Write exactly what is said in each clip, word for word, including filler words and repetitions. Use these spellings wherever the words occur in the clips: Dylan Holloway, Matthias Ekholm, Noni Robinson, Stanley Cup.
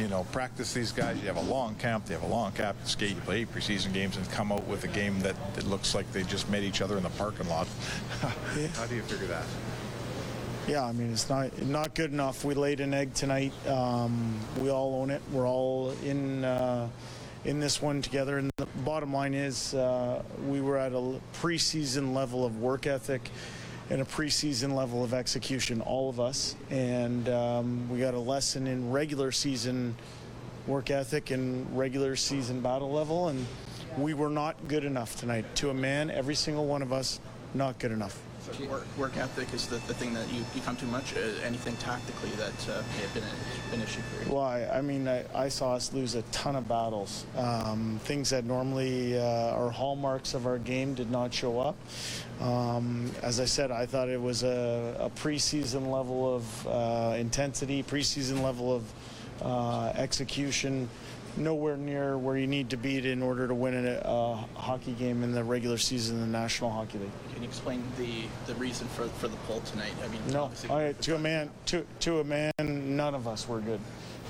you know, practice these guys. You have a long camp. They have a long camp and skate. You play eight preseason games and come out with a game that it looks like they just met each other in the parking lot. How do you figure that? Yeah, I mean, it's not not good enough. We laid an egg tonight. Um, we all own it. We're all in uh, in this one together. And the bottom line is uh, we were at a preseason level of work ethic and a preseason level of execution, all of us. And um, we got a lesson in regular season work ethic and regular season battle level. And we were not good enough tonight. To a man, every single one of us, not good enough. So work, work ethic is the, the thing that you, you come to much. Uh, anything tactically that uh, may have been an issue for you? Well, I, I mean, I, I saw us lose a ton of battles. Um, things that normally uh, are hallmarks of our game did not show up. Um, as I said, I thought it was a, a preseason level of uh, intensity, preseason level of uh, execution. Nowhere near where you need to be in order to win a, a hockey game in the regular season in the National Hockey League. Can you explain the, the reason for for the pull tonight? I mean, no, I, to a man, to to a man, none of us were good.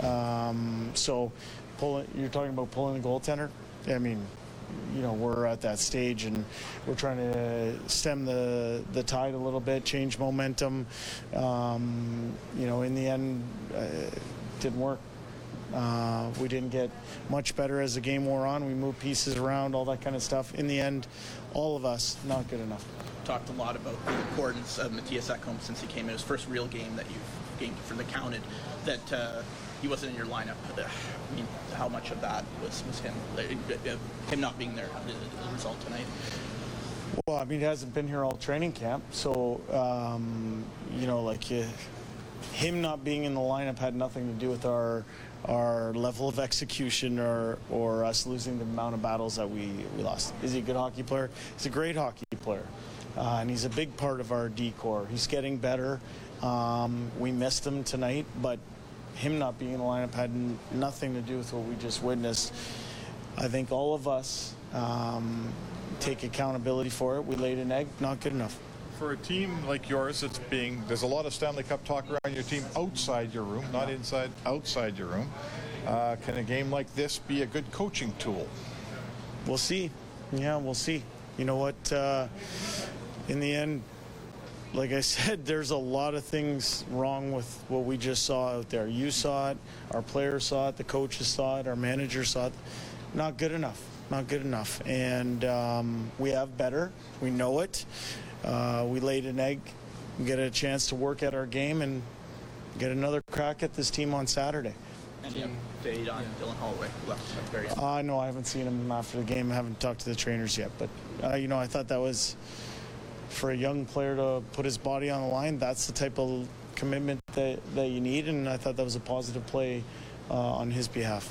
Um, so, pulling, you're talking about pulling the goaltender. I mean, you know, we're at that stage and we're trying to stem the the tide a little bit, change momentum. Um, you know, in the end, uh, didn't work. Uh, we didn't get much better as the game wore on. We moved pieces around, all that kind of stuff. In the end, all of us, not good enough. Talked a lot about the importance of Matthias Ekholm since he came in. His first real game that you've gained for the counted, that uh, he wasn't in your lineup. I mean, how much of that was, was him? Him not being there as a result tonight? Well, I mean, he hasn't been here all training camp. So, um, you know, like uh, him not being in the lineup had nothing to do with our our level of execution or or us losing the amount of battles that we, we lost. Is he a good hockey player? He's a great hockey player, uh, and he's a big part of our D-core. He's getting better. Um, we missed him tonight, but him not being in the lineup had n- nothing to do with what we just witnessed. I think all of us um, take accountability for it. We laid an egg, not good enough. For a team like yours, it's being there's a lot of Stanley Cup talk around your team outside your room, not inside, outside your room. Uh, can a game like this be a good coaching tool? We'll see. Yeah, we'll see. You know what? Uh, in the end, like I said, there's a lot of things wrong with what we just saw out there. You saw it, our players saw it, the coaches saw it, our manager saw it. Not good enough. Not good enough. And um, we have better. We know it. Uh, we laid an egg, we get a chance to work at our game and get another crack at this team on Saturday. And you stayed on Dylan Holloway left. Uh, no, I haven't seen him after the game. I haven't talked to the trainers yet. But, uh, you know, I thought that was for a young player to put his body on the line. That's the type of commitment that, that you need. And I thought that was a positive play uh, on his behalf.